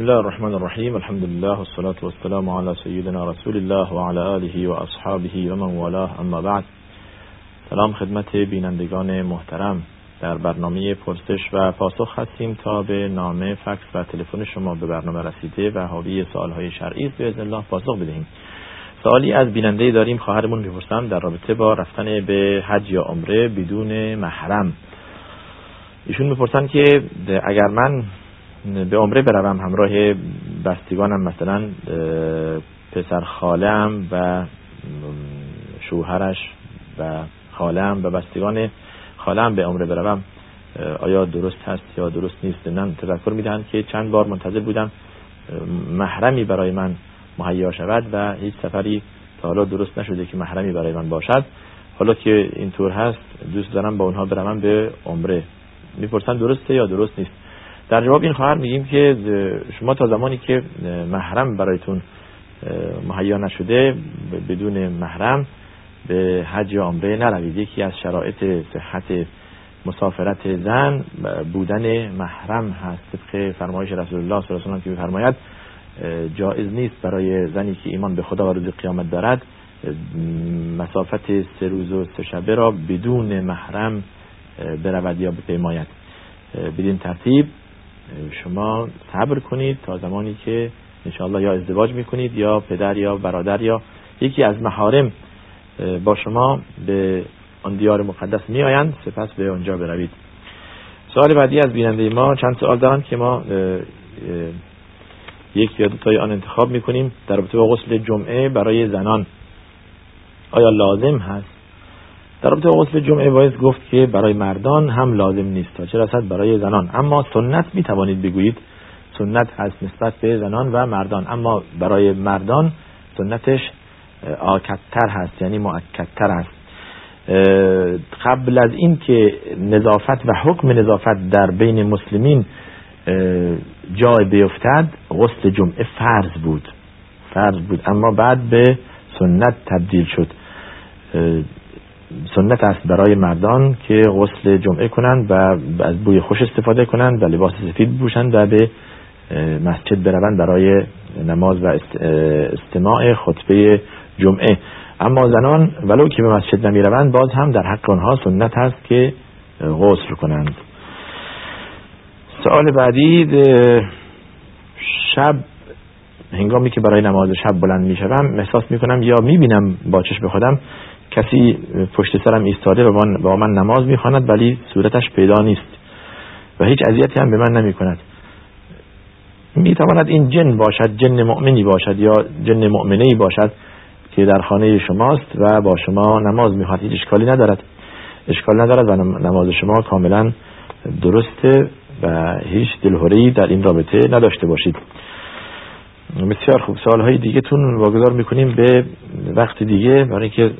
بسم الله الرحمن الرحيم الحمد لله والصلاة والسلام على سيدنا رسول الله وعلى آله و اصحابه و من والاه اما بعد سلام خدمت بینندگان محترم در برنامه پرسش و پاسخ هستیم تا به نامه فکس و تلفن شما به برنامه رسیده و حاوی سوالهای شرعی است باذن الله پاسخ بدهیم. سوالی از بیننده داریم خواهرمون میپرسن در رابطه با رفتن به حج یا عمره بدون محرم. ایشون میپرسن که اگر من به عمره بروم همراه بستگانم مثلا پسر خاله‌ام و شوهرش و خاله‌ام و بستگان خاله‌ام به عمره بروم آیا درست هست یا درست نیست؟ من تذکر میدن که چند بار منتظر بودم محرمی برای من مهیا شود و هیچ سفری تا حالا درست نشده که محرمی برای من باشد. حالا که اینطور هست دوست دارم با اونها برم به عمره. میپرسن درسته یا درست نیست؟ در جواب این خواهر میگیم که شما تا زمانی که محرم برایتون مهیا نشده بدون محرم به حج یا عمره نروید. یکی از شرایط صحت مسافرت زن بودن محرم هست. طبق فرمایش رسول الله صلی الله علیه و آله که می‌فرماید جایز نیست برای زنی که ایمان به خدا و روز قیامت دارد مسافت 3 روز و 3 شبه را بدون محرم برود یا بپیماید. بدین ترتیب شما صبر کنید تا زمانی که انشاءالله یا ازدواج میکنید یا پدر یا برادر یا یکی از محارم با شما به آن دیار مقدس میآیند سپس به اونجا بروید. سوال بعدی از بیننده ما چند سوال دارن که ما یک یا دو تای آن انتخاب میکنیم در رابطه با غسل جمعه برای زنان آیا لازم هست؟ در رابطه با غسل جمعه باید گفت که برای مردان هم لازم نیست تا چه رسد برای زنان، اما سنت میتوانید بگویید سنت هست نسبت به زنان و مردان، اما برای مردان سنتش آکدتر هست یعنی مؤکدتر هست. قبل از این که نظافت و حکم نظافت در بین مسلمین جای بیفتد غسل جمعه فرض بود اما بعد به سنت تبدیل شد. سنت است برای مردان که غسل جمعه کنند و از بوی خوش استفاده کنند و لباس سفید بپوشند و به مسجد بروند برای نماز و استماع خطبه جمعه. اما زنان ولو که به مسجد نمی روند باز هم در حق آنها سنت است که غسل کنند. سوال بعدی شب هنگامی که برای نماز شب بلند می شدم احساس می کنم یا می بینم با چشم خودم کسی پشت سرم ایستاده و با من نماز می خواند ولی صورتش پیدا نیست و هیچ اذیتی هم به من نمی کند. می تواند این جن باشد، جن مؤمنی باشد یا جن مؤمنه‌ای باشد که در خانه شماست و با شما نماز می خواند. هیچ اشکالی ندارد و نماز شما کاملا درسته و هیچ دلهوری در این رابطه نداشته باشید. بسیار خوب، سوالهای دیگه تون واگذار میکنیم به وقت دیگه برای اینکه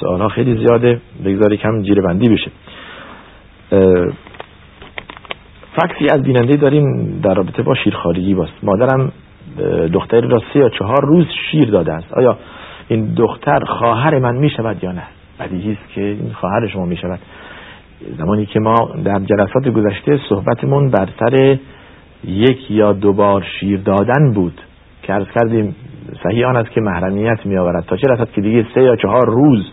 سوالها خیلی زیاده بگذاری کم جیره بندی بشه. فکسی از بیننده داریم در رابطه با شیرخوارگی. مادرم دختری را 3 یا 4 روز شیر داده است. آیا این دختر خواهر من میشود یا نه؟ بدیهی است که این خواهر شما میشود. زمانی که ما در جلسات گذشته صحبتمون بر سر 1 یا 2 بار شیر دادن بود که عرض کردیم صحیح آن است که محرمیت می آورد تا چه رسد که دیگه 3 یا 4 روز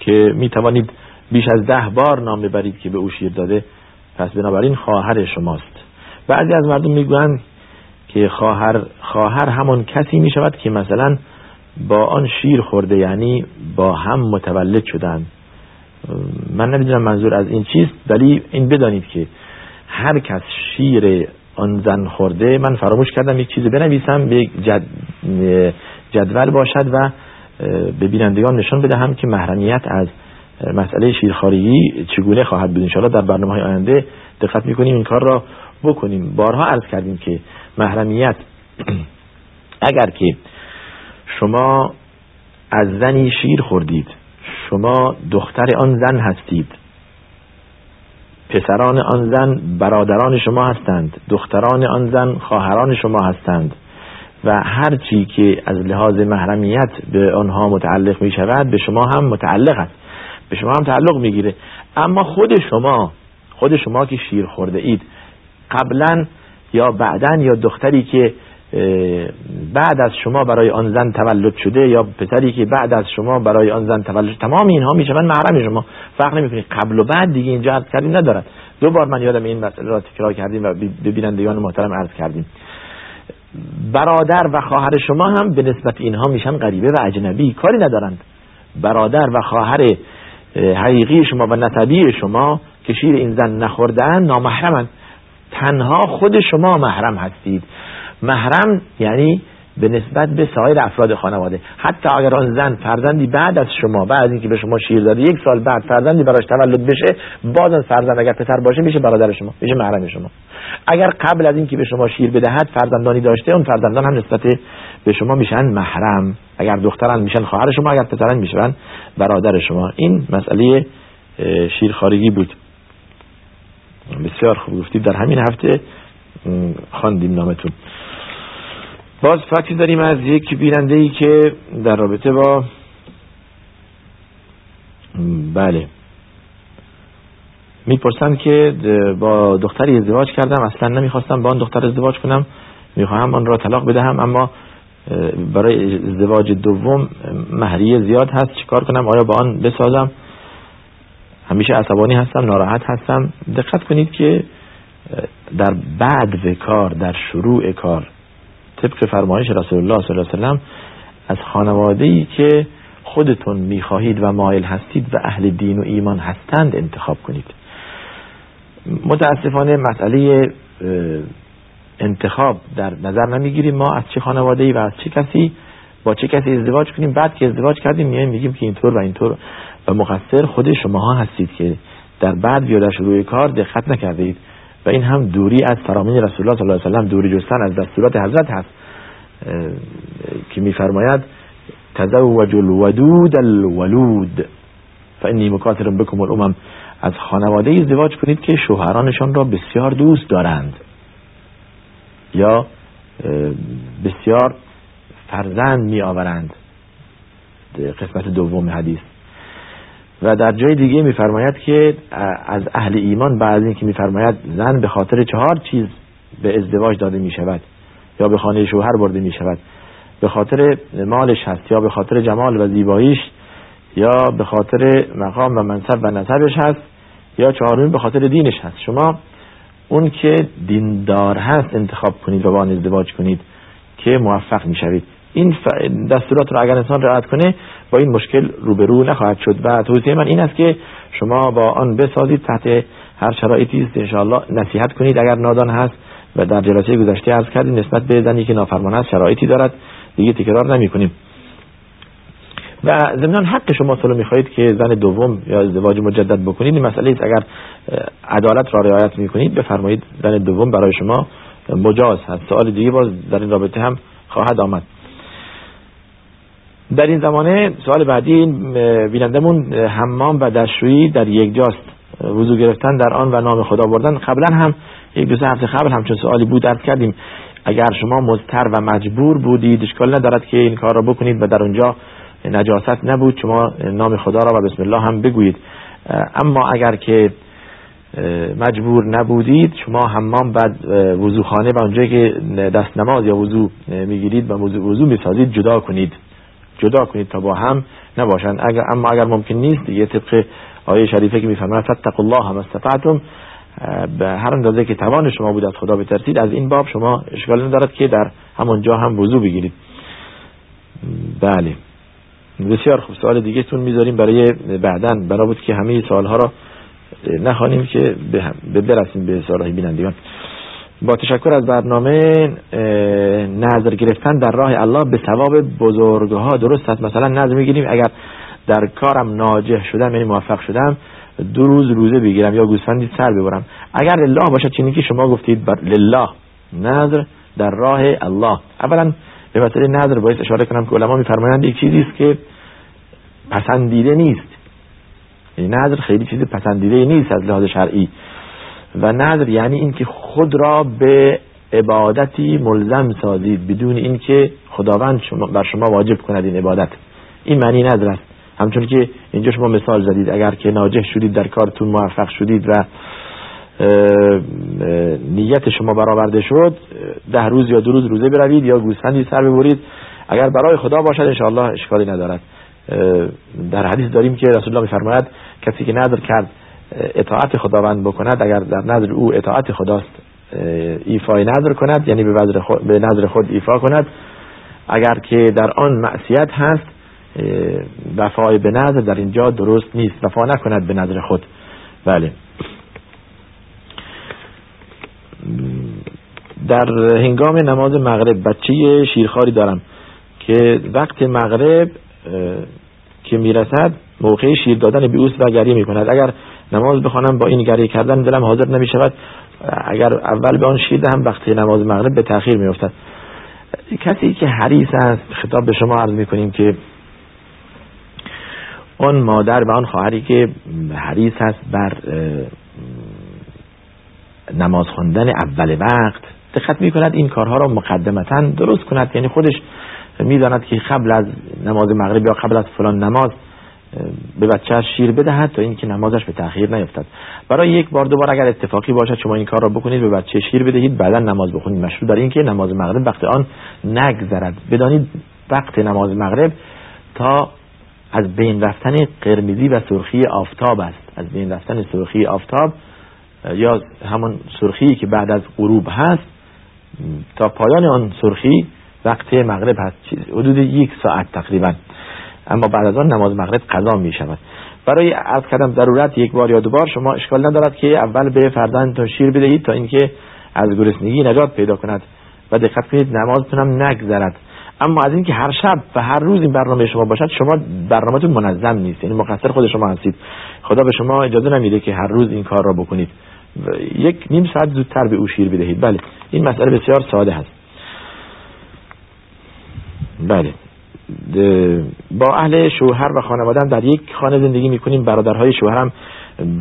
که می توانید بیش از 10 بار نام ببرید که به او شیر داده، پس بنابراین خواهر شماست. بعضی از مردم می گویند که خواهر همون کسی می شود که مثلا با آن شیر خورده یعنی با هم متولد شدند. من نمیدونم منظور از این چیست، ولی این بدانید که هر کس شیر آن زن خورده، من فراموش کردم یک چیزی بنویسم به جدول باشد و به بینندگان نشان بدهم که محرمیت از مسئله شیرخواری چگونه خواهد بود. انشاءالله در برنامه‌های آینده دقت می‌کنیم این کار را بکنیم. بارها عرض کردیم که محرمیت اگر که شما از زنی شیر خوردید، شما دختر آن زن هستید، پسران آن زن برادران شما هستند، دختران آن زن خواهران شما هستند و هر چی که از لحاظ محرمیت به آنها متعلق می شود به شما هم متعلق است، به شما هم تعلق می گیره. اما خود شما که شیر خورده اید قبلا یا بعدن یا دختری که بعد از شما برای آن زن تولد شده یا پسری که بعد از شما برای آن زن تولد شده، تمام اینها میشوند محرم شما، فرق نمیکنه قبل و بعد دیگه اینجا عرض کردیم ندارد. دو بار من یادم این مسئله را تکرار کردیم و به بینندگان محترم عرض کردیم. برادر و خواهر شما هم به نسبت اینها میشن غریبه و اجنبی، کاری ندارند. برادر و خواهر حقیقی شما و نسبی شما که شیر این زن نخوردن نامحرمند، تنها خود شما محرم هستید. محرم یعنی به نسبت به سایر افراد خانواده، حتی اگر آن زن فرزندی بعد از شما، بعد از اینکه به شما شیر داده یک سال بعد فرزندی براش تولد بشه، باز آن فرزند اگر پسر باشه میشه برادر شما، میشه محرم شما. اگر قبل از اینکه به شما شیر بدهد فرزندانی داشته، اون فرزندان هم نسبت به شما میشن محرم. اگر دختران میشن خواهر شما، اگر پسران میشن برادر شما. این مسئله شیرخواری بود. بسیار خوب گفتید، در همین هفته خواندیم نامتون. باز فکری داریم از یک بیننده‌ای که در رابطه با بله میپرسن که با دختری ازدواج کردم، اصلا نمیخواستم با آن دختر ازدواج کنم، میخواهم آن را طلاق بدهم، اما برای ازدواج دوم مهریه زیاد هست، چیکار کنم؟ آیا با آن بسازم؟ همیشه عصبانی هستم، ناراحت هستم. دقت کنید که در بدو کار، در شروع کار، طبق فرمایش رسول الله صلی الله علیه و سلم، از خانواده‌ای که خودتون می‌خواهید و مایل هستید و اهل دین و ایمان هستند انتخاب کنید. متاسفانه مسئله انتخاب در نظر نمیگیریم، ما از چه خانواده‌ای و از چه کسی با چه کسی ازدواج کنیم. بعد که ازدواج کردیم میایم میگیم که اینطور و اینطور، و مقصر خود شماها هستید که در بعد یا در شروع کار دقت نکردید. و این هم دوری از فرامین رسول الله صلی الله علیه و سلم، دوری جستن از دستورات حضرت هست که می‌فرماید تزوج الودود الولود فانی مکاثر بكم الامم. از خانواده ازدواج کنید که شوهرانشان را بسیار دوست دارند یا بسیار فرزند می‌آورند، قسمت دوم حدیث. و در جای دیگه میفرماید که از اهل ایمان، بعد از اینکه میفرماید زن به خاطر 4 چیز به ازدواج داده می شود یا به خانه شوهر برده می شود، به خاطر مالش هست یا به خاطر جمال و زیباییش یا به خاطر مقام و منصب و نسبش هست، یا 4 به خاطر دینش هست. شما اون که دیندار هست انتخاب کنید و با آن ازدواج کنید که موفق می شوید. این دستورات رو اگر انسان رعایت کنه با این مشکل روبرو نخواهد شد. و توصیه من این است که شما با آن بسازید، تحت هر شرایطی است انشاءالله نصیحت کنید اگر نادان هست. و در جلسه گذشته عرض کردیم نسبت به زنی که نافرمان است شرایطی دارد، دیگه تکرار نمی کنیم. و ضمن حق شما سلو میخواهید که زن دوم یا ازدواج مجدد بکنید، این مسئله است. اگر عدالت را رعایت میکنید بفرمایید زن دوم برای شما مجاز هست. سوال دیگه باز در این رابطه هم خواهد آمد در این زمانه. سوال بعدی این بینندمون حمام و دستشویی در یک جاست، وضو گرفتن در آن و نام خدا بردن. قبلا هم 1-2 هفته قبل همچون سوالی بود عرض کردیم. اگر شما مضطر و مجبور بودید اشکال ندارد که این کار را بکنید و در اونجا نجاست نبود، شما نام خدا را و بسم الله هم بگویید. اما اگر که مجبور نبودید، شما حمام بعد وضوخانه و اونجایی که دست نماز یا وضو میگیرید و وضو میسازید جدا کنید تا با هم نباشند. اما اگر ممکن نیست، دیگه طبق آیه شریفه که میفرماید فاتقوا الله ما استطعتم، به هر اندازه که توان شما بود از خدا بترسید، از این باب شما اشکال ندارد که در همونجا هم وضو بگیرید. بله بسیار خوب، سوال دیگه تون میذاریم برای بعدن، بنا بود که همه سوالها را نخوانیم که برسیم به سوالهای بینندگان. با تشکر از برنامه. نذر گرفتن در راه الله به ثواب بزرگها درست است. مثلا نذر میگیریم اگر در کارم ناجح شدم، یعنی موفق شدم، 2 روز روزه بگیرم یا گوسفندی سر ببرم. اگر لله باشد، چنین که شما گفتید لله، نذر در راه الله. اولا به مسئله نذر باید اشاره کنم که علما میفرمایند یک چیزی است که پسندیده نیست، یعنی نذر خیلی چیز پسندیده نیست از لحاظ شرعی. و نذر یعنی اینکه خود را به عبادتی ملزم سازید بدون اینکه خداوند بر شما واجب کند این عبادت. این معنی نذر است. همچون که اینجا شما مثال زدید، اگر که ناجح شدید در کارتون، موفق شدید و نیت شما برآورده شد 10 روز یا 2 روز روزه بروید یا گوسفندی سر ببرید، اگر برای خدا باشد انشاءالله اشکالی ندارد. در حدیث داریم که رسول الله می‌فرماید کسی که نذر کرد اطاعت خداوند بکند، اگر در نذر او اطاعت خداست ایفای نذر کند، یعنی به نذر خود ایفا کند، اگر که در آن معصیت هست وفای به نذر در اینجا درست نیست، وفا نکند به نذر خود. بله، در هنگام نماز مغرب بچه شیرخواری دارم که وقت مغرب که میرسد موقع شیر دادن به اوست و گریه میکند، اگر نماز بخوانم با این گریه کردن دلم حاضر نمیشود، اگر اول به آن شیر دهم وقتی نماز مغرب به تأخیر میافتد. کسی که حریص است، خطاب به شما عرض میکنیم که آن مادر و آن خواهری که حریص است بر نماز خواندن اول وقت دقت میکند، این کارها را مقدمتاً درست کند، یعنی خودش میداند که قبل از نماز مغرب یا قبل از فلان نماز به بچه‌اش شیر بدهد تا اینکه نمازش به تأخیر نیفتد. برای یک بار دوبار اگر اتفاقی باشد شما این کار را بکنید، به بچه شیر بدهید بعداً نماز بخونید، مشروط در این که نماز مغرب وقت آن نگذرد. بدانید وقت نماز مغرب تا از بین رفتن قرمزی و سرخی آفتاب است، از بین رفتن سرخی آفتاب یا همون سرخی که بعد از غروب هست تا پایان آن سرخی وقت مغرب هست، حدود 1 ساعت تقریبا. اما بعد از آن نماز مغرب قضا می شود. برای عرض کردم ضرورت یک بار یا دوبار شما اشکال ندارد که اول به فرزندتان شیر بدهید تا اینکه از گرسنگی نجات پیدا کند و دقت کنید نمازتون هم نگذرد. اما از اینکه هر شب و هر روز این برنامه شما باشد، شما برنامه‌تون منظم نیست، یعنی مقصر خود شما هستید. خدا به شما اجازه نمیده که هر روز این کار را بکنید. 1 نیم ساعت زودتر به او شیر بدهید. بله، این مسئله بسیار ساده است. بله، با اهل شوهر و خانواده‌ام در یک خانه زندگی می‌کنیم. برادرهای شوهرم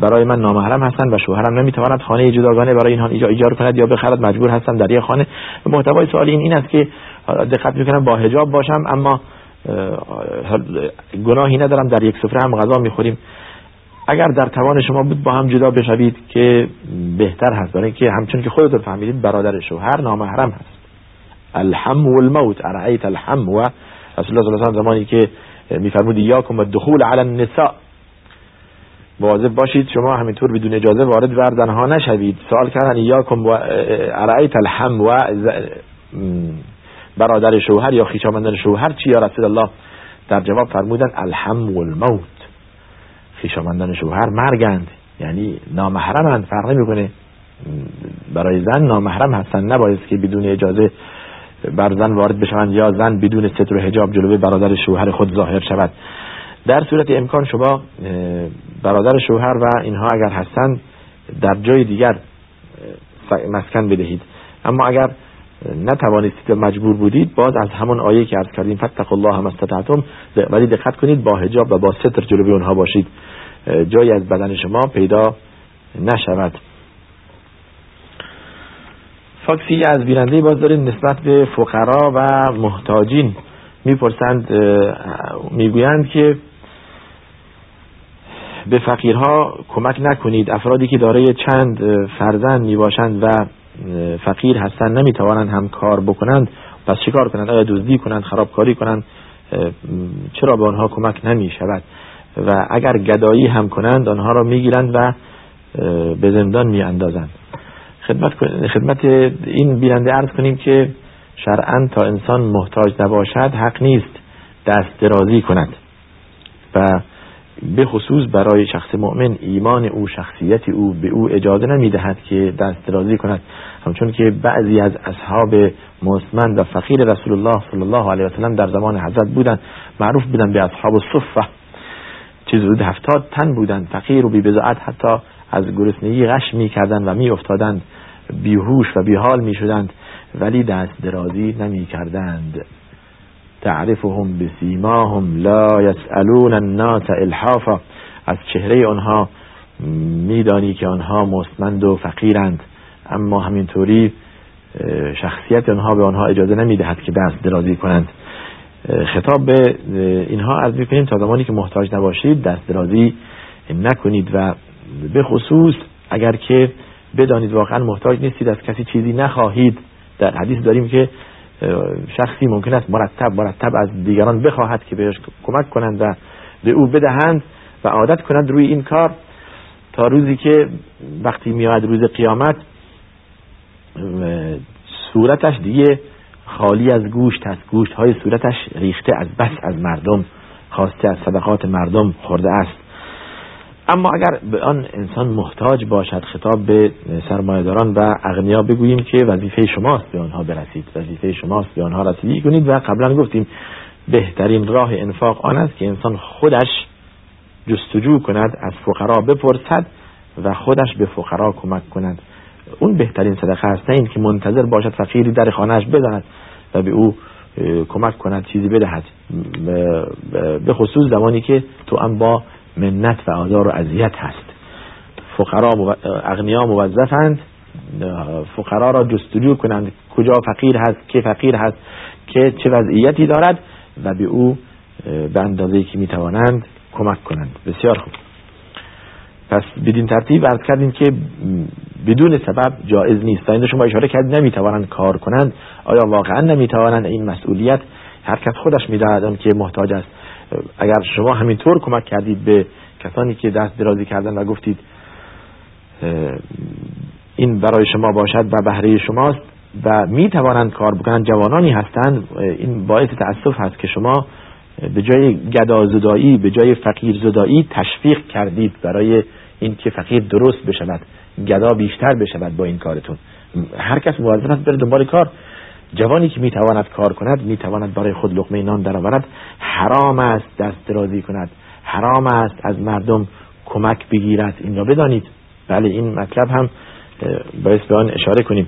برای من نامحرم هستند و شوهرم نمی‌تواند خانه جداگانه برای اینها ایجار کند یا بخرد، مجبور هستم در یک خانه. محتوای سوال این است که دقت می‌کنم با حجاب باشم، اما گناهی ندارم، در یک سفره هم غذا می‌خوریم. اگر در توان شما بود با هم جدا بشوید که بهتر هست، برای اینکه همچون که خودتون فهمیدید برادر شوهر نامحرم هست. الحم والموت، ارعیت الحم. و رسول الله صلی الله علیه و آله زمانی که میفرمود یاکم الدخول علی النساء، واجب باشید شما همینطور بدون اجازه وارد زنها نشوید. سوال کردن یاکم و ارعیت الحم و برادر شوهر یا خیشامندان شوهر چی یا رسول الله؟ در جواب فرمودند الحم والموت، خیشامندان شوهر مرگند، یعنی نامحرمند، فرق نمیکنه، برای زن نامحرم هستند، نباید که بدون اجازه بر زن وارد بشوند یا زن بدون ستر و حجاب جلوی برادر شوهر خود ظاهر شود. در صورت امکان شما برادر شوهر و اینها اگر هستند در جای دیگر مسکن بدهید. اما اگر نتوانستید و مجبور بودید، باز از همون آیه که عرض کردیم فاتقوا الله ما استطعتم، ولی دقت کنید با حجاب و با ستر جلوی اونها باشید، جایی از بدن شما پیدا نشود. فاکسی از بیننده باز داریم نسبت به فقرا و محتاجین. میپرسند، میگویند که به فقیرها کمک نکنید، افرادی که دارای چند فرزند میباشند و فقیر هستند نمیتوانند هم کار بکنند، پس چیکار کنند؟ آیا دزدی کنند، خرابکاری کنند؟ چرا به آنها کمک نمیشود؟ و اگر گدایی هم کنند آنها را میگیرند و به زندان میاندازند. خدمت این بیننده عرض کنیم که شرعاً تا انسان محتاج نباشد حق نیست دست درازی کند، و به خصوص برای شخص مؤمن ایمان او، شخصیت او به او اجازه نمیدهد که دست درازی کند، همچون که بعضی از اصحاب مستمند و فقیر رسول الله صلی الله علیه و سلم در زمان حضرت بودند، معروف بودند به اصحاب الصفه، چیز حدود 70 تن بودند، فقیر و بی‌بضاعت، حتی از گرسنگی غش می‌کردند و می‌افتادند، بیهوش و بیحال می‌شدند، ولی دست درازی نمی‌کردند. تعرفهم بسیماهم لا یسألون الناس الحافا، از چهره آنها میدانی که آنها مستمند و فقیرند، اما همینطوری شخصیت آنها به آنها اجازه نمیدهد که دست درازی کنند. خطاب به اینها عرض می‌کنیم تا زمانی که محتاج نباشید دست درازی نکنید، و به خصوص اگر که بدانید واقعا محتاج نیستید، از کسی چیزی نخواهید. در حدیث داریم که شخصی ممکن است مرتب از دیگران بخواهد که بهش کمک کنند و به او بدهند و عادت کنند روی این کار، تا روزی که وقتی میاد روز قیامت صورتش دیگه خالی از گوشت است، گوشت های صورتش ریخته از بس از مردم خواسته، از صدقات مردم خورده است. اما اگر به آن انسان محتاج باشد، خطاب به سرمایه‌داران و اغنیا بگوییم که وظیفه شماست به آنها برسید، وظیفه شماست به آنها رسیدگی کنید. و قبلا گفتیم بهترین راه انفاق آن است که انسان خودش جستجو کند، از فقرا بپرسد و خودش به فقرا کمک کند. اون بهترین صدقه است، نه این که منتظر باشد فقیری در خانهش بزند و به او کمک کند، چیزی بدهد، به خصوص زمانی که توأم با منت و آزار و اذیت هست. فقرا اغنیا موظفند فقرا را جستجو کنند، کجا فقیر هست، که فقیر هست، که چه وضعیتی دارد و به او به اندازه‌ای که میتوانند کمک کنند. بسیار خوب، پس بدین ترتیب عرض کردیم که بدون سبب جایز نیست. اینو شما اشاره کردید نمیتوانند کار کنند، آیا واقعا نمیتوانند؟ این مسئولیت هر کس خودش میداند آن که محتاج است. اگر شما همینطور کمک کردید به کسانی که دست درازی کردن و گفتید این برای شما باشد و بهره شماست و میتوانند کار بکنند، جوانانی هستند، این باعث تأسف هست که شما به جای گدازدایی، به جای فقیرزدایی تشویق کردید برای این که فقیر درست بشود، گدا بیشتر بشود. با این کارتون هر کس موظف است بره دنبال کار. جوانی که میتواند کار کند، میتواند برای خود لقمه نان درآورد. حرام است دست درازی کند، حرام است از مردم کمک بگیرد، این را بدانید. بله، این مطلب هم باید به آن اشاره کنیم.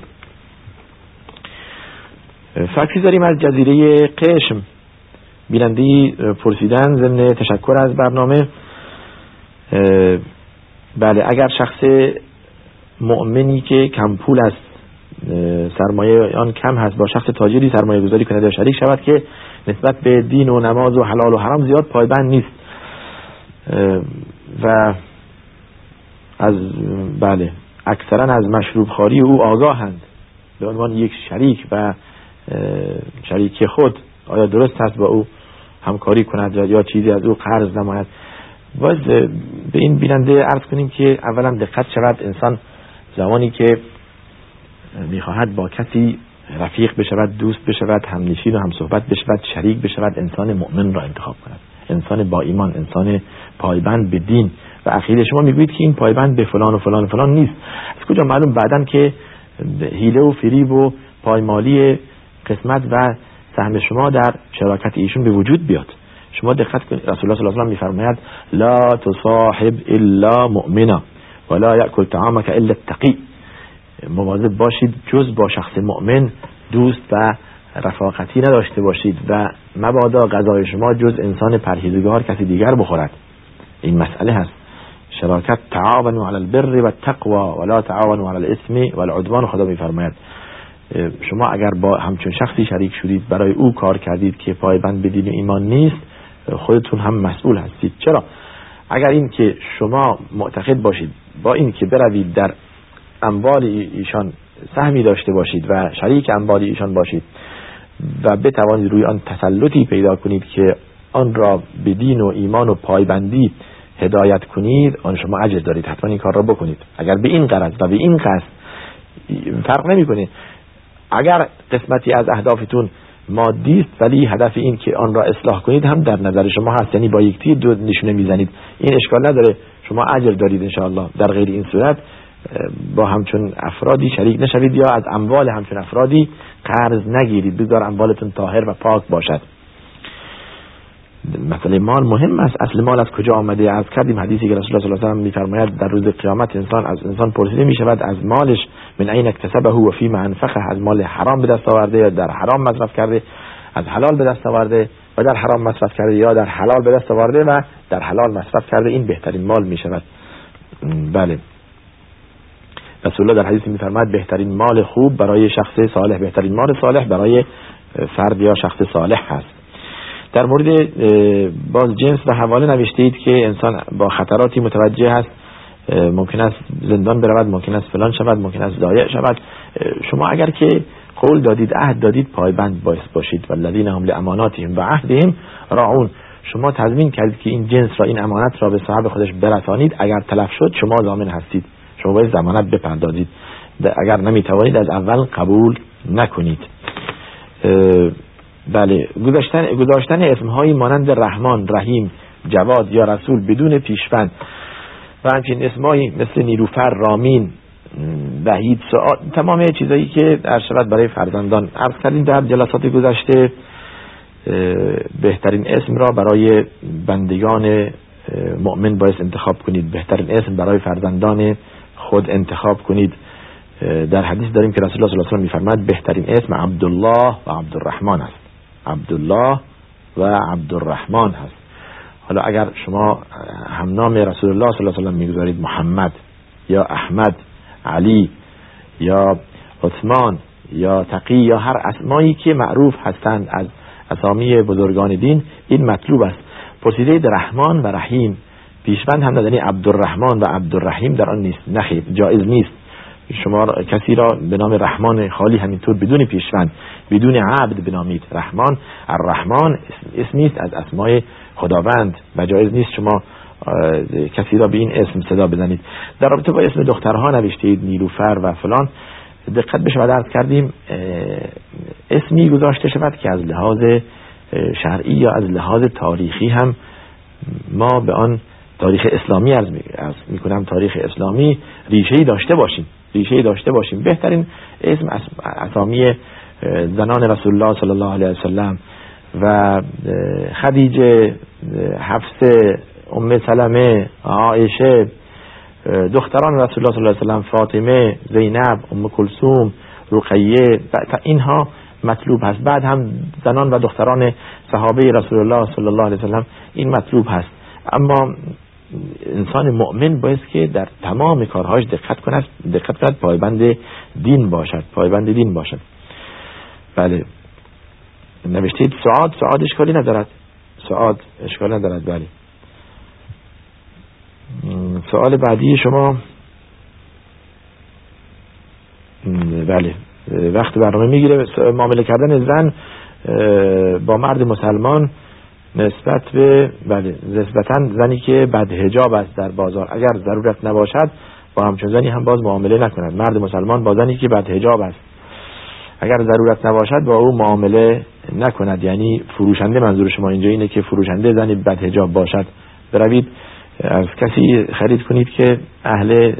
فکری داریم از جزیره قشم. بیننده‌ای پرسیدن ضمن تشکر از برنامه، بله، اگر شخص مؤمنی که کم پول است، سرمایه آن کم هست، با شخص تاجری سرمایه گذاری کند یا شریک شود که نسبت به دین و نماز و حلال و حرام زیاد پایبند نیست و از بله اکثرا از مشروب خواری او آگاهند، به عنوان یک شریک و شریک خود، آیا درست است با او همکاری کند یا چیزی از او قرض نماید؟ باز به این بیننده عرض کنیم که اولا دقت شود، انسان زمانی که میخواهد با کسی رفیق بشود، دوست بشود، همنشین و همصحبت بشود، شریک بشود، انسان مؤمن را انتخاب کند، انسان با ایمان، انسان پایبند به دین و عقیده. شما میگوید که این پایبند به فلان و فلان و فلان نیست، از کجا معلوم بعدن که هیله و فریب و پایمالی قسمت و سهم شما در شراکت ایشون به وجود بیاد؟ شما دقت کنید، رسول الله صلی الله علیه و آله میفرماید لا تصاحب الا مؤمنا ولا یاکل طعامک الا التقی، مواظب باشید جز با شخص مؤمن دوست و رفاقتی نداشته باشید و مبادا غذای شما جز انسان پرهیزگار کسی دیگر بخورد. این مسئله هست، شراکت تعاونوا علی البر و التقوى ولا تعاونوا علی الاثم والعدوان. خدا میفرماید شما اگر با همچون شخصی شریک شدید، برای او کار کردید که پایبند به دین و ایمان نیست، خودتون هم مسئول هستید. چرا؟ اگر این که شما معتقد باشید با این که بروید در اموال ایشان سهمی داشته باشید و شریک اموال ایشان باشید و بتوانید روی آن تسلطی پیدا کنید که آن را به دین و ایمان و پایبندی هدایت کنید، آن شما اجر دارید، حتما این کار را بکنید. اگر به این غرض و به این قصد، فرق نمی‌کنه اگر قسمتی از اهدافتون مادی است ولی هدف این که آن را اصلاح کنید هم در نظر شما هست، یعنی با یک تیر دو نشونه میزنید، این اشکال نداره، شما اجر دارید ان شاء الله. در غیر این صورت با همچون افرادی شریک نشوید یا از اموال همچون افرادی قرض نگیرید، بذار اموالتون طاهر و پاک باشد. مثلا مال مهم است، اصل مال از کجا آمده؟ عرض کردیم حدیثی که رسول الله صلی الله علیه و آله میفرماید در روز قیامت انسان پرسیده می شود از مالش، من عین اکتسبه و فيما انفقه، از مال حرام به دست آورده یا در حرام مصرف کرده، از حلال به دست آورده و در حرام مصرف کرده، یا در حلال به دست آورده و در حلال مصرف کرده، این بهترین مال می شود. بله، رسول الله در حدیث میفرماید بهترین مال خوب برای شخص صالح، بهترین مال صالح برای فرد یا شخص صالح هست. در مورد باز جنس و حواله نوشته اید که انسان با خطراتی متوجه است ممکن است زندان برود، ممکن است فلان شود، ممکن است ضایع شود. شما اگر که قول دادید، عهد دادید، پایبند باشید. والذین هم لاماناتهم و عهدهم راعون. شما تضمین کردید که این جنس را، این امانت را به صاحب خودش برسانید. اگر تلف شد شما ضامن هستید، شما باید ضمانت بپردازید. اگر نمیتوانید از اول قبول نکنید. بله، گذاشتن اسمهایی مانند رحمان، رحیم، جواد یا رسول بدون پیشوند و همچنین اسمهایی مثل نیلوفر، رامین، وحید، سعاد، تمام چیزایی که ارشد برای فرزندان عرض کردیم در جلسات گذشته، بهترین اسم را برای بندگان مؤمن باید انتخاب کنید. بهترین اسم برای فرزندان خود انتخاب کنید. در حدیث داریم که رسول الله صلی الله علیه و آله می‌فرماید بهترین اسم عبدالله و عبدالرحمن است. عبدالله و عبدالرحمن هست. حالا اگر شما هم نام رسول الله صلی الله علیه و آله می‌گذارید، محمد یا احمد، علی یا عثمان یا تقی یا هر اسمایی که معروف هستند از اسامی بزرگان دین، این مطلوب است. پرسیده رحمان و رحیم، پیشوند هم ندنی عبدالرحمن و عبدالرحیم در آن نیست، نخیر، جایز نیست. شما کسی را به نام رحمان خالی همینطور بدون پیشوند، بدون عبد بنامید. رحمان، الرحمن اسمی است از اسمای خداوند و جایز نیست شما کسی را به این اسم صدا بزنید. در رابطه با اسم دخترها نوشتید نیلوفر و فلان، دقت بشه. بعد عرض کردیم اسمی گذاشته شود که از لحاظ شرعی یا از لحاظ تاریخی هم ما به آن تاریخ اسلامی عرض میکنم، تاریخ اسلامی ریشه‌ای داشته باشیم. بهترین اسم اسامی زنان رسول الله صلی الله علیه وسلم و خدیجه، حفصه، ام سلمه، عایشه، دختران رسول الله صلی الله علیه وسلم، فاطمه، زینب، ام کلثوم، رقیه، اینها مطلوب هست. بعد هم زنان و دختران صحابه رسول الله صلی الله علیه وسلم این مطلوب هست. اما انسان مؤمن باید که در تمام کارهاش دقت کند، پایبند دین باشد. بله، نوشتید سعاد اشکالی ندارد. بله، سوال بعدی شما. بله، وقت برنامه میگیره. معامله کردن زن با مرد مسلمان نسبت به، بله، نسبتاً زنی که بدحجاب است در بازار، اگر ضرورت نباشد با همچون زنی هم باز معامله نکند. مرد مسلمان با زنی که بدحجاب است اگر ضرورت نباشد با او معامله نکند، یعنی فروشنده. منظور شما اینجا اینه که فروشنده زنی بدحجاب باشد، بروید از کسی خرید کنید که اهل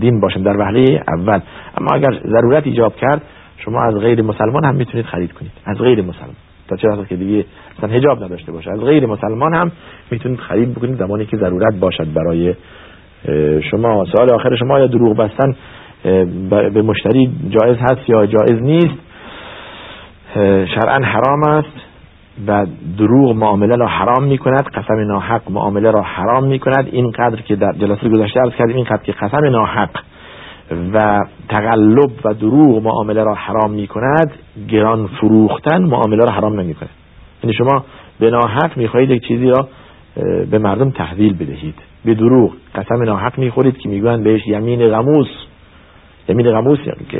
دین باشند در وهله اول. اما اگر ضرورت ایجاب کرد شما از غیر مسلمان هم میتونید خرید کنید، از غیر مسلمان، تا چه وقت که دیگه اصلا حجاب نداشته باشه. از غیر مسلمان هم میتونید خرید بکنید زمانی که ضرورت باشد برای شما. سوال آخر شما، یا دروغ بستن به مشتری جایز هست یا جایز نیست؟ شرعاً حرام است و دروغ معامله را حرام میکند، قسم ناحق معامله را حرام میکند. اینقدر که در جلسه گذشته عرض کردیم، اینقدر که قسم ناحق و تقلب و دروغ معامله را حرام میکند، گران فروختن معامله را حرام نمیکند. یعنی شما به ناحق میخواهید یک چیزی را به مردم تحویل بدهید، به دروغ قسم ناحق میخورید که میگن بهش یمین غموس. یمین غموس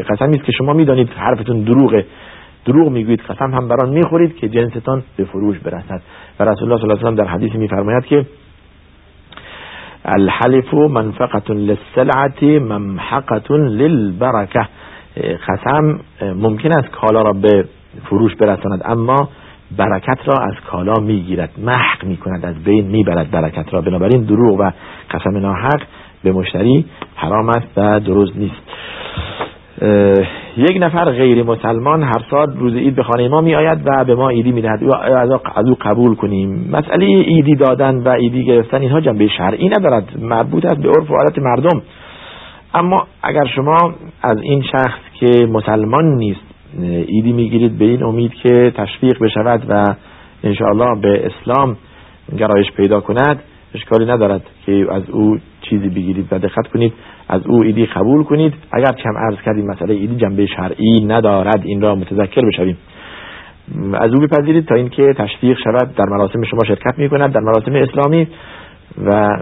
قسمی است که شما میدانید حرفتون دروغه، دروغ میگوید، قسم هم بران میخورید که جنستان به فروش برسد. و رسول الله صلی الله علیه و آله در حدیث میفرماید که الحلف منفقة للسلعة ممحقة للبركة. قسم ممکن است کالا را به فروش برساند اما برکت را از کالا میگیرد، محق میکند، از بین میبرد برکت را. بنابراین دروغ و قسم ناحق به مشتری حرام است و درست نیست. یک نفر غیر مسلمان هر سال روز عید به خانه ما می آید و به ما عیدی می دهد، از او قبول کنیم؟ مسئله عیدی دادن و عیدی گرفتن اینها جنبه شرعی ندارد، مربوط است به عرف و عادت مردم. اما اگر شما از این شخص که مسلمان نیست عیدی می گیرید به این امید که تشویق بشود و انشاءالله به اسلام گرایش پیدا کند، اشکالی ندارد که از او چیزی بگیرید و دقت کنید، از او ایدی قبول کنید. اگر کم عرض کردیم مسئله ایدی جنبه شرعی ندارد، این را متذکر بشویم. از او بپذیرید تا اینکه تشویق شود، در مراسم شما شرکت میکند، در مراسم اسلامی و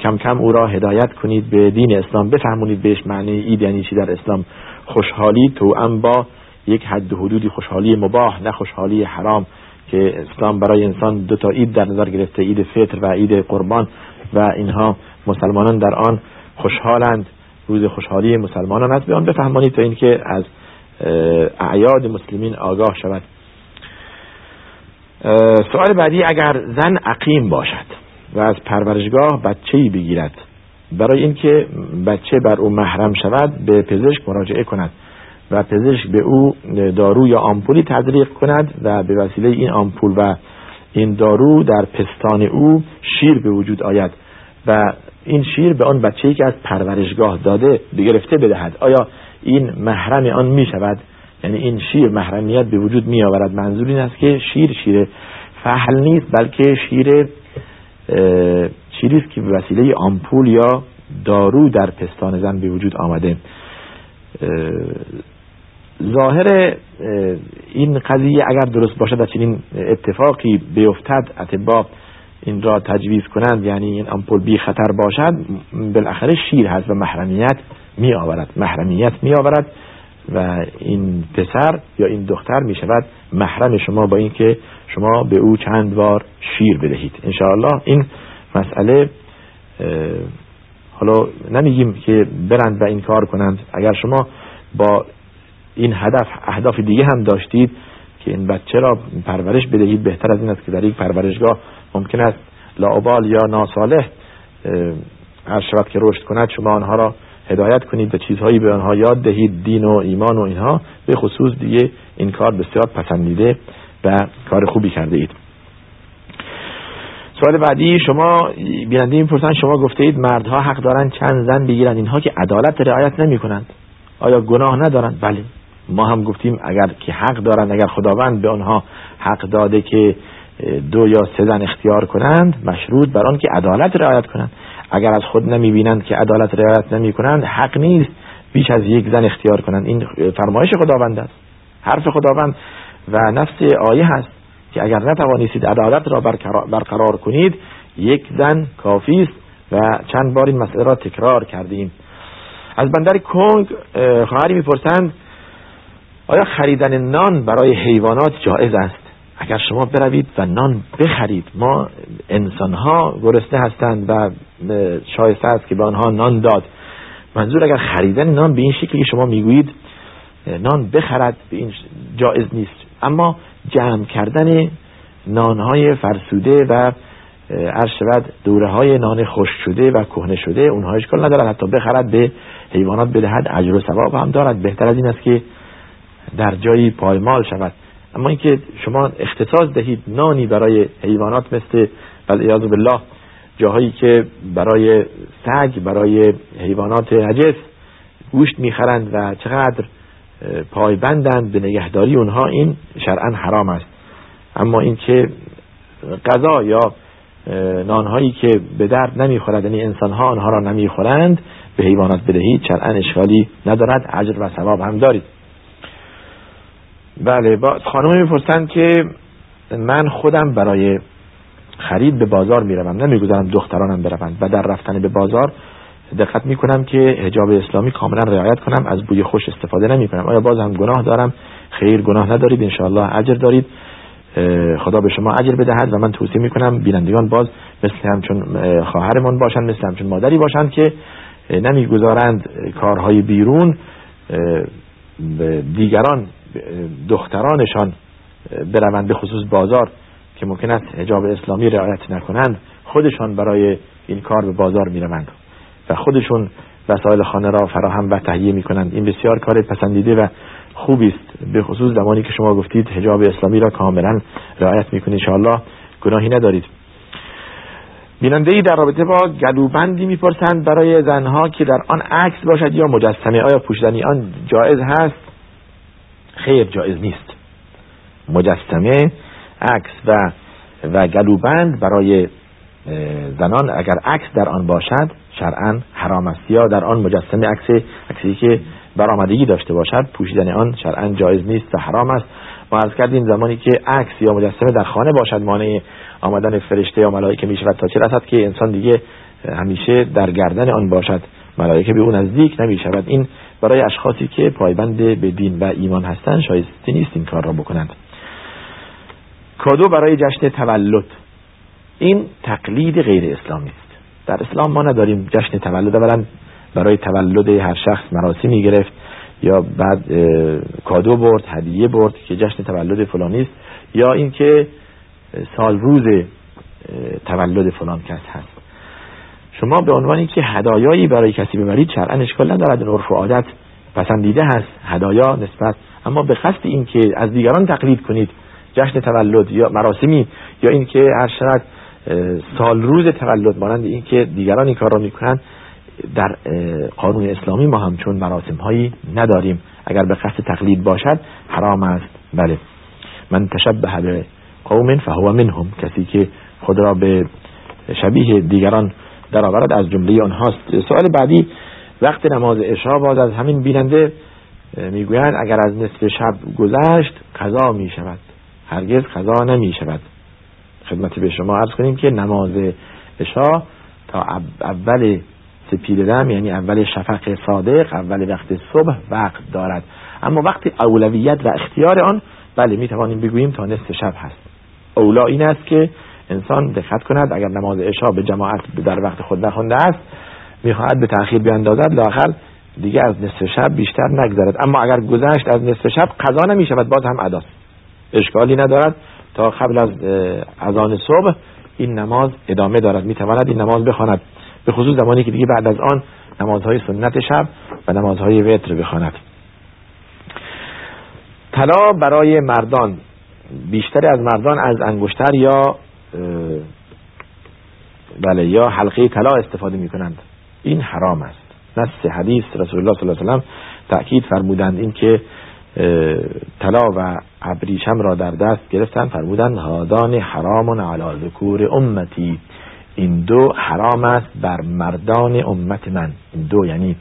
کم کم او را هدایت کنید به دین اسلام، بفهمونید بهش معنی یعنی چی در اسلام خوشحالی، توأم با یک حد حدودی، خوشحالی مباح نه خوشحالی حرام که اسلام برای انسان دو تا عید در نظر گرفته، عید فطر و عید قربان، و اینها مسلمانان در آن خوشحالند، روز خوشحالی مسلمانان است، به آن بفهمانید تا اینکه از اعیاد مسلمین آگاه شود. سوال بعدی: اگر زن عقیم باشد و از پرورشگاه بچه‌ای بگیرد، برای اینکه بچه بر او محرم شود به پزشک مراجعه کند و پزشک به او دارو یا آمپولی تزریق کند و به وسیله این آمپول و این دارو در پستان او شیر به وجود آید و این شیر به آن بچه‌ای که از پرورشگاه داده بگرفته بدهد، آیا این محرم آن می شود؟ یعنی این شیر محرمیت به وجود می آورد. منظور این است که شیر فحل نیست، بلکه شیری است که به وسیله آمپول یا دارو در پستان زن به وجود آمده. ظاهر این قضیه اگر درست باشد و چنین اتفاقی بیفتد اطباء این را تجویز کنند، یعنی این آمپول بی خطر باشد، بالاخره شیر هست و محرمیت می آورد و این پسر یا این دختر می شود محرم شما با اینکه شما به او چند بار شیر بدهید. انشاءالله این مسئله حالا نمیگیم که برند و این کار کنند، اگر شما با این هدف اهداف دیگه هم داشتید که این بچه را پرورش بدهید، بهتر از این است که در یک پرورشگاه ممکن است لاابال یا ناصالح هر شبت که رشد کند شما آنها را هدایت کنید و چیزهایی به آنها یاد دهید، دین و ایمان و اینها، به خصوص دیگه این کار بسیار پسندیده و کار خوبی کرده اید. سوال بعدی: شما بیننده می‌پرسند شما گفته اید مردها حق دارند چند زن بگیرند، اینها که عدالت رعایت نمی کنند آیا گناه ندارند؟ بله، ما هم گفتیم اگر که حق دارند، اگر خداوند به آنها حق داده که 2 یا 3 زن اختیار کنند، مشروط بر آن که عدالت رعایت کنند. اگر از خود نمی بینند که عدالت رعایت نمی کنند، حق نیست بیش از 1 زن اختیار کنند. این فرمایش خداوند است، حرف خداوند و نفس آیه هست که اگر نتوانید عدالت را برقرار کنید، 1 زن کافی است و چند بار این مسئله را تکرار کردیم. از بندر کنگ خواهری میپرسند آیا خریدن نان برای حیوانات جایز است؟ اگر شما بروید و نان بخرید، ما انسانها گرسنه هستند و شایسته است که به آنها نان داد. منظور اگر خریدن نان به این شکلی شما میگویید نان بخرد، به این جایز نیست. اما جمع کردن نانهای فرسوده و عرشبت دوره های نان خشک شده و کهنه شده، اونها اشکال ندارد، حتی بخرد به حیوانات بدهد، اجر و ثواب هم دارد. بهتر از این است که در جایی پایمال شود. اما اینکه شما اختصاص دهید نانی برای حیوانات، مثل والعیاذ بالله جاهایی که برای سگ، برای حیوانات عجز گوشت میخرند و چقدر پایبندند به نگهداری اونها، این شرعاً حرام است. اما اینکه غذا یا نانهایی که به درد نمیخورد، یعنی انسانها آنها را نمیخورند، به حیوانات بدهید، شرعاً اشکالی ندارد، اجر و ثواب هم دارید. بله، با خانم میپرسند که من خودم برای خرید به بازار میروم، نمیگذارم دخترانم بروند و در رفتن به بازار دقت میکنم که حجاب اسلامی کاملا رعایت کنم، از بوی خوش استفاده نمیکنم. آیا باز هم گناه دارم؟ خیر، گناه ندارید، ان شاء الله اجر دارید، خدا به شما اجر بدهد. و من توصیه میکنم بینندگان باز مثل همچون خواهرمان باشند، مثل همچون مادری باشند که نمیگذارند کارهای بیرون دیگران دخترانشان بروند، به خصوص بازار که ممکن است حجاب اسلامی رعایت نکنند، خودشان برای این کار به بازار میروند و خودشون وسایل خانه را فراهم و تهیه میکنند. این بسیار کار پسندیده و خوبی است، به خصوص زمانی که شما گفتید حجاب اسلامی را کاملا رعایت میکنید، ان شاء الله گناهی ندارید. بیننده‌ای در رابطه با گلوبندی میپرسند برای زنها که در آن عکس باشد یا مجسمه، آیا پوشیدن آن جایز هست؟ خیر، جایز نیست. مجسمه، عکس و گلوبند برای زنان اگر عکس در آن باشد شرعاً حرام است، یا در آن مجسمه عکسی که برآمدگی داشته باشد پوشیدن آن شرعاً جایز نیست و حرام است. ما عرض کردیم زمانی که عکس یا مجسمه در خانه باشد مانع آمدن فرشته یا ملائکه میشود تا چه رسد که انسان دیگه همیشه در گردن آن باشد، ملائکه به اون نزدیک نمیشود. این برای اشخاصی که پایبند به دین و ایمان هستند شایسته نیست این کار را بکنند. کادو برای جشن تولد، این تقلید غیر اسلامی است. در اسلام ما نداریم جشن تولد. اولا برای تولد هر شخص مراسمی گرفت یا بعد کادو برد، هدیه برد که جشن تولد فلانی است، یا اینکه سال روز تولد فلان کس هست. شما به عنوان اینکه هدایایی برای کسی ببرید شرعاً اشکال ندارد، عرف و عادت پسندیده هست هدایا نسبت، اما به قصد اینکه از دیگران تقلید کنید جشن تولد یا مراسمی یا اینکه هر شرط سال روز تولد مانند اینکه دیگران این کار را میکنند، در قانون اسلامی ما همچون مراسم هایی نداریم. اگر به قصد تقلید باشد حرام است. بله، من تشبه به قوم فهو منهم، کسی که خود را به شبیه دیگران در آورد از جمله آنهاست. سوال بعدی، وقت نماز عشا باز از همین بیننده میگویند اگر از نصف شب گذشت قضا می شود. هرگز قضا نمی شود. خدمت به شما عرض کنیم که نماز عشا تا اول سپیده‌دم یعنی اول شفق صادق، اول وقت صبح وقت دارد، اما وقت اولویت و اختیار آن بله می توانیم بگوییم تا نصف شب هست. اولا این است که انسان دقت کند اگر نماز عشا به جماعت در وقت خود نخوانده است میخواهد به تأخیر بیاندازد، لااقل دیگه از نصف شب بیشتر نگذرد. اما اگر گذشت از نصف شب قضا نمی شود، باز هم اداست، اشکالی ندارد. تا قبل از اذان صبح این نماز ادامه دارد، می تواند این نماز بخواند، به خصوص زمانی که دیگه بعد از آن نمازهای سنت شب و نمازهای وتر بخواند. طلا برای مردان، بیشتر از مردان از انگشتر یا یا حلقه طلا استفاده می کنند. این حرام است. نص حدیث رسول الله صلی الله علیه و سلم تأکید فرمودند این که طلا و ابریشم را در دست گرفتند، فرمودند هادان حرام علی ذکور امتی، این دو حرام است بر مردان امت من. این دو یعنی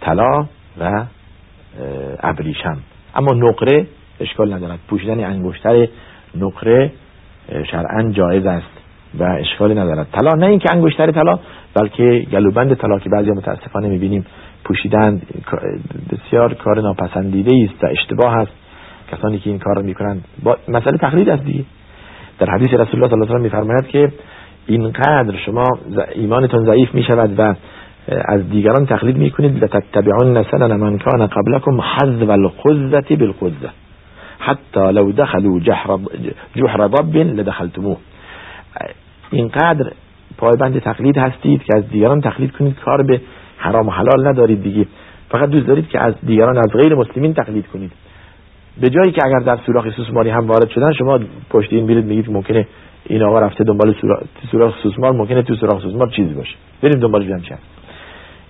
طلا و ابریشم. اما نقره اشکال ندارد، پوشیدن انگشتر نقره شرعاً جایز است و اشکالی ندارد. طلا نه اینکه انگشتر طلا، بلکه گلوبند طلا که بعضی متاسفانه می‌بینیم پوشیدن، بسیار کار ناپسندیده است و اشتباه است. کسانی که این کار را می‌کنند مسئله تقلید است دیگه. در حدیث رسول الله صلی الله علیه و سلم می‌فرماید که اینقدر شما ایمانتون ضعیف می‌شود و از دیگران تقلید می‌کنید، لتتبعون سنن من کان قبلکم حذو القذة بالقذة حتی لو دخلوا جحر ضب لدخلتموه. اینقدر پایبند تقلید هستید که از دیگران تقلید کنید، کار به حرام و حلال ندارید دیگه، فقط دوست دارید که از دیگران، از غیر مسلمین تقلید کنید، به جایی که اگر در سوراخ سوسماری هم وارد شدن شما پشت این بیرید میگید ممکنه این آقا رفته دنبال سوراخ سوسمار، ممکنه تو سوراخ سوسمار چیزی باشه، بریم دنبالش بیام چند.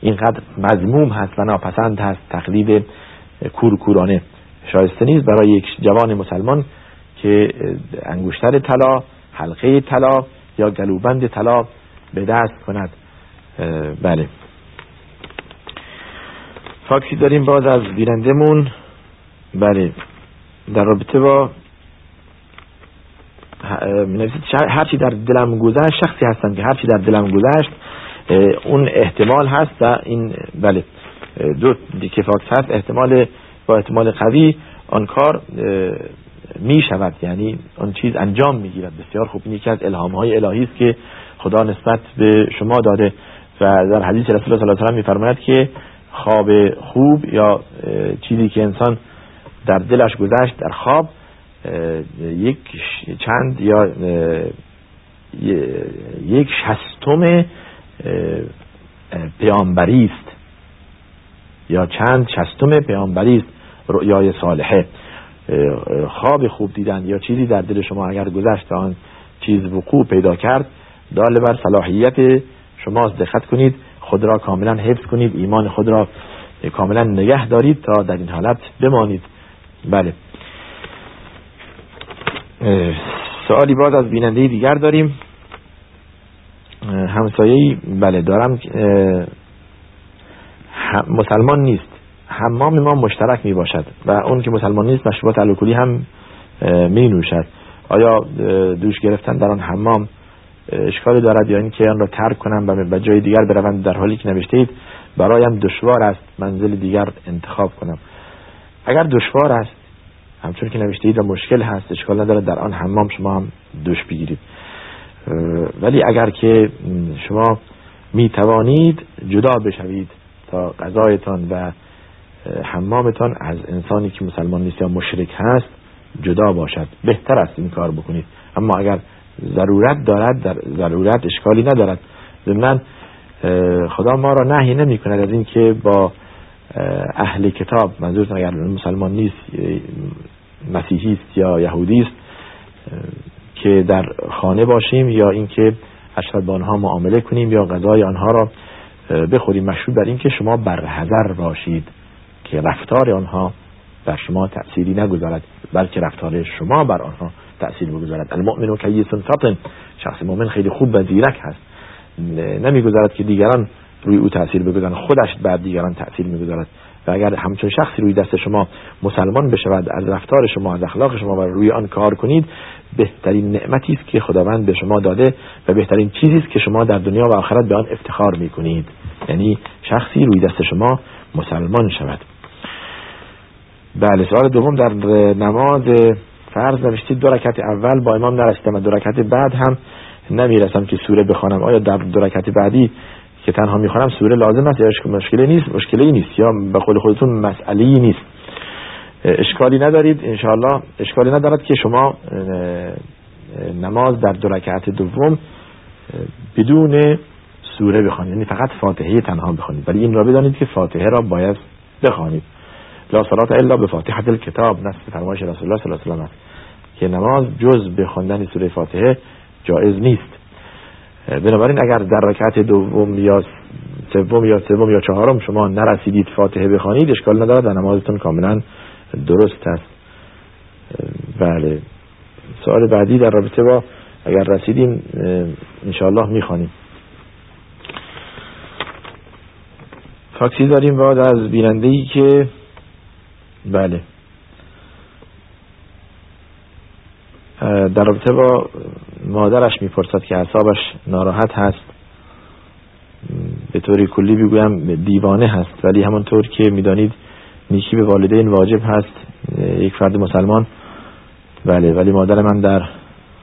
اینقدر مذموم هست و ناپسند هست، تقلید کورکورانه شایسته نیست برای یک جوان مسلمان که انگشتر طلا، حلقه طلا یا گلوبند طلا به دست کند. بله، فاکسی داریم باز از بینندمون. بله، در رابطه با هرچی در دلم گذشت، شخصی هستن که هرچی در دلم گذشت اون احتمال هست و این بله دو که فاکس هست، احتمال با احتمال قوی آن کار می شود، یعنی آن چیز انجام می گیرد. بسیار خوب، این یکی از الهام های الهی است که خدا نسبت به شما داده و در حدیث رسول الله صلی الله علیه و سلم می فرماید که خواب خوب یا چیزی که انسان در دلش گذشت در خواب یک چند یا یک شصتم پیامبری است یا چند شصتم پیامبری است. رؤیای صالحه، خواب خوب دیدن یا چیزی در دل شما اگر گذشت آن چیز وقوع پیدا کرد، دال بر صلاحیت شماست. دقت کنید، خود را کاملا حفظ کنید، ایمان خود را کاملا نگه دارید تا در این حالت بمانید. بله، سوالی باز از بیننده دیگر داریم. همسایه‌ای بله دارم مسلمان نیست، حمام ما مشترک می باشد و اون که مسلمان نیست مشروبات الکلی هم می نوشد. آیا دوش گرفتن در آن حمام اشکال دارد یا اینکه آن را ترک کنم و به جای دیگر بروم، در حالی که نوشتید برایم دشوار است منزل دیگر انتخاب کنم. اگر دشوار است، همچون که نوشتید و مشکل هست، اشکال ندارد در آن حمام شما هم دوش بگیرید، ولی اگر که شما می توانید جدا بشوید تا غذایتان و حمامتان از انسانی که مسلمان نیست یا مشرک هست جدا باشد، بهتر است این کار بکنید. اما اگر ضرورت دارد، در ضرورت اشکالی ندارد. ضمن خدا ما را نهی نمی کند از این که با اهل کتاب، منظورتان اگر مسلمان نیست مسیحی است یا یهودی است، که در خانه باشیم یا اینکه اشرف با آنها معامله کنیم یا غذای آنها را بخوریم. مشروط بر این که شما برحذر باشید که رفتار آنها بر شما تأثیری نگذارد، بلکه رفتار شما بر آنها تأثیر بگذارد. المؤمن کیس فطن، شخص مؤمن خیلی خوب و زیرک هست، نمیگذارد که دیگران روی او تأثیر بگذارند، خودش بر دیگران تأثیر میگذارد. و اگر همچون شخصی روی دست شما مسلمان بشود، از رفتار شما، از اخلاق شما و روی آن کار کنید، بهترین نعمتی است که خداوند به شما داده و بهترین چیزی است که شما در دنیا و آخرت به آن افتخار میکنید، یعنی شخصی روی دست شما مسلمان شود. بله. سوال دوم، در نماز فرض نوشتید دو رکعت اول با امام نرسیدم، دو رکعت بعد هم نمیرسم که سوره بخوانم. آیا در دو رکعت بعدی که تنها میخوانم سوره لازم است یا مشکلی نیست؟ مشکلی نیست، یا به قول خودتون مسئله‌ای نیست. اشکالی ندارید ان شاء الله، اشکالی ندارد که شما نماز در دو رکعت دوم بدون سوره بخوانید، یعنی فقط فاتحه تنها بخوانید، ولی این را بدانید که فاتحه را باید بخوانید. لا صلاة الا بفاتحة الكتاب، نص فرمایش رسول الله صلی الله علیه و آله که نماز جز به خواندن سوره فاتحه جایز نیست. بنابراین اگر در رکعت دوم یا سوم یا چهارم شما نرسیدید فاتحه بخوانید، اشکال ندارد، نمازتون کاملا درست است. بله. سوال بعدی در رابطه با اگر رسیدیم ان شاء الله میخوانیم. فاکسی داریم بعد از بیننده‌ای که بله در رابطه با مادرش میپرسد که اعصابش ناراحت هست. به طوری کلی بگویم دیوانه هست، ولی همونطور که میدانید نیکی به والدین واجب هست یک فرد مسلمان. بله. ولی مادر من در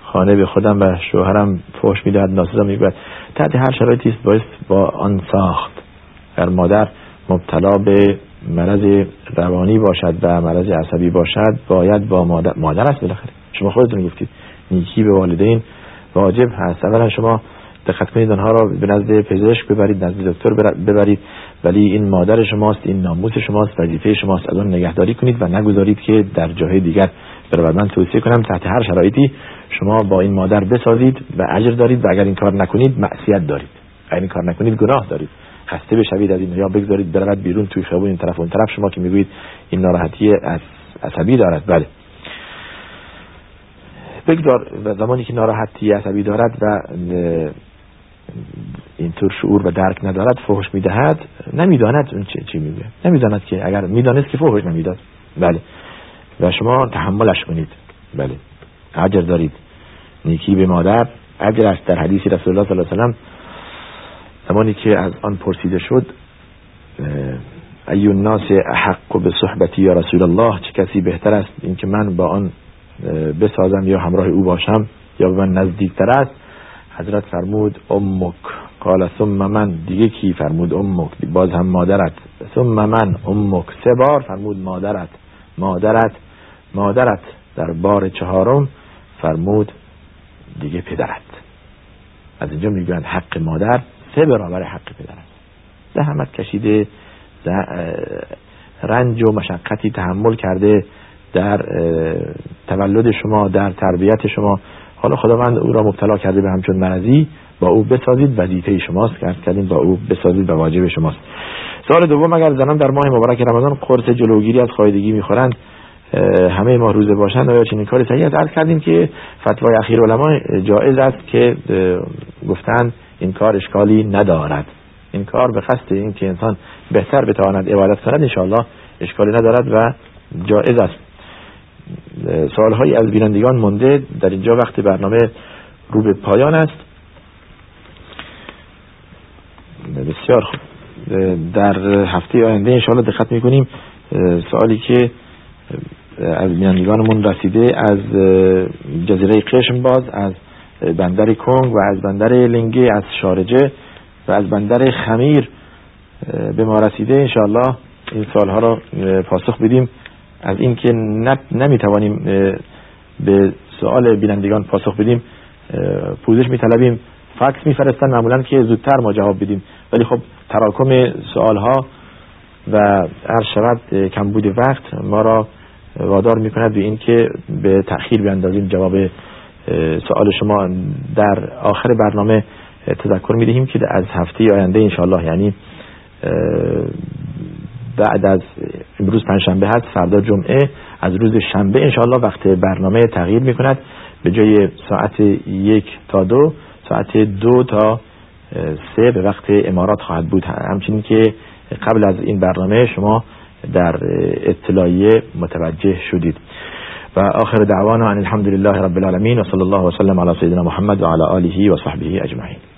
خانه به خودم و شوهرم فحش میدهد، ناسزا میگوید، تحت هر شرایطی است باید با آن ساخت. هر مادر مبتلا به مرض روانی باشد و مرض عصبی باشد، باید با مادر است. بالاخره شما خودتون گفتید نیکی به والدین واجب هست. اولا شما دقت کنید آنها را به نزد پزشک ببرید، نزد دکتر ببرید، ولی این مادر شماست، این ناموس شماست، وظیفه شماست، از آن نگهداری کنید و نگذارید که در جای دیگر برود. من توصیه کنم تحت هر شرایطی شما با این مادر بسازید و اجر دارید، و اگر این کار نکنید معصیت دارید، اگر این کار نکنید گناه دارید. خسته بشوید از این یا بگذارید برود بیرون توی خیابون این طرف و اون طرف، شما که میگویید این ناراحتی عصبی دارد. بله. بگذار زمانی که ناراحتی عصبی دارد و اینطور شعور و درک ندارد فحش میدهد، نمیداند اون چی میگه، نمیداند که اگر میدانست که فحش نمیداد. بله. و شما تحملش کنید. بله. اجر دارید. نیکی به مادر اجر است. در حدیث رسول الله صلی الله علیه و سلم زمانی که از آن پرسیده شد ایو الناس احق به صحبتی یا رسول الله، چه کسی بهتر است اینکه من با آن بسازم یا همراه او باشم یا به من نزدیکتر است؟ حضرت فرمود امک. قال ثم من. دیگه کی؟ فرمود امک. باز هم مادرت. ثم من امک. سه بار فرمود مادرت مادرت مادرت. در بار چهارم فرمود دیگه پدرت. از اینجا میگن حق مادر سه برابر حق پدر است. زحمت کشیده، رنج و مشقتی تحمل کرده در تولد شما، در تربیت شما، حالا خداوند او را مبتلا کرده به همچون مرضی، با او بسازید، وظیفه شماست که عرض کردیم، با او بسازید و واجب شماست. سوال دوم، اگر زنان در ماه مبارک رمضان قرص جلوگیری از خایدگی میخورند، همه ما روزه باشند، آیا چنین کاری صحیح است؟ عرض کردیم که فتوای اخیر علما جایز است که گفتند این کار اشکالی ندارد، این کار به قصد این که انسان بهتر بتواند عبادت کند ان شاء الله اشکالی ندارد و جایز است. سوال‌های از بینندگان مونده، در اینجا وقت برنامه رو به پایان است. بسیار خوب. در هفته آینده انشاءالله دقت میکنیم سوالی که از بینندگانمون رسیده از جزیره قشمباز، از بندر کنگ و از بندر لنگه، از شارجه و از بندر خمیر به ما رسیده. انشاءالله این سوالها را پاسخ بدیم. از این که نمیتوانیم به سوال بینندگان پاسخ بدیم پوزش میطلبیم، فکس میفرستن معمولا که زودتر ما جواب بدیم، ولی خب تراکم سوالها و هر شود کمبود وقت ما را وادار میکند به این که به تأخیر بیاندازیم. جواب سوال شما در آخر برنامه تذکر میدهیم که از هفته آینده انشاءالله، یعنی بعد از امروز پنجشنبه هست، فردا جمعه، از روز شنبه انشاءالله وقت برنامه تغییر میکند. به جای ساعت 1 تا 2 ساعت 2 تا 3 به وقت امارات خواهد بود. همچنین که قبل از این برنامه شما در اطلاعیه متوجه شدید. و آخر دعوانا ان الحمدلله رب العالمین و صلی الله و سلم علی سیدنا محمد و علی آله و صحبه اجمعین.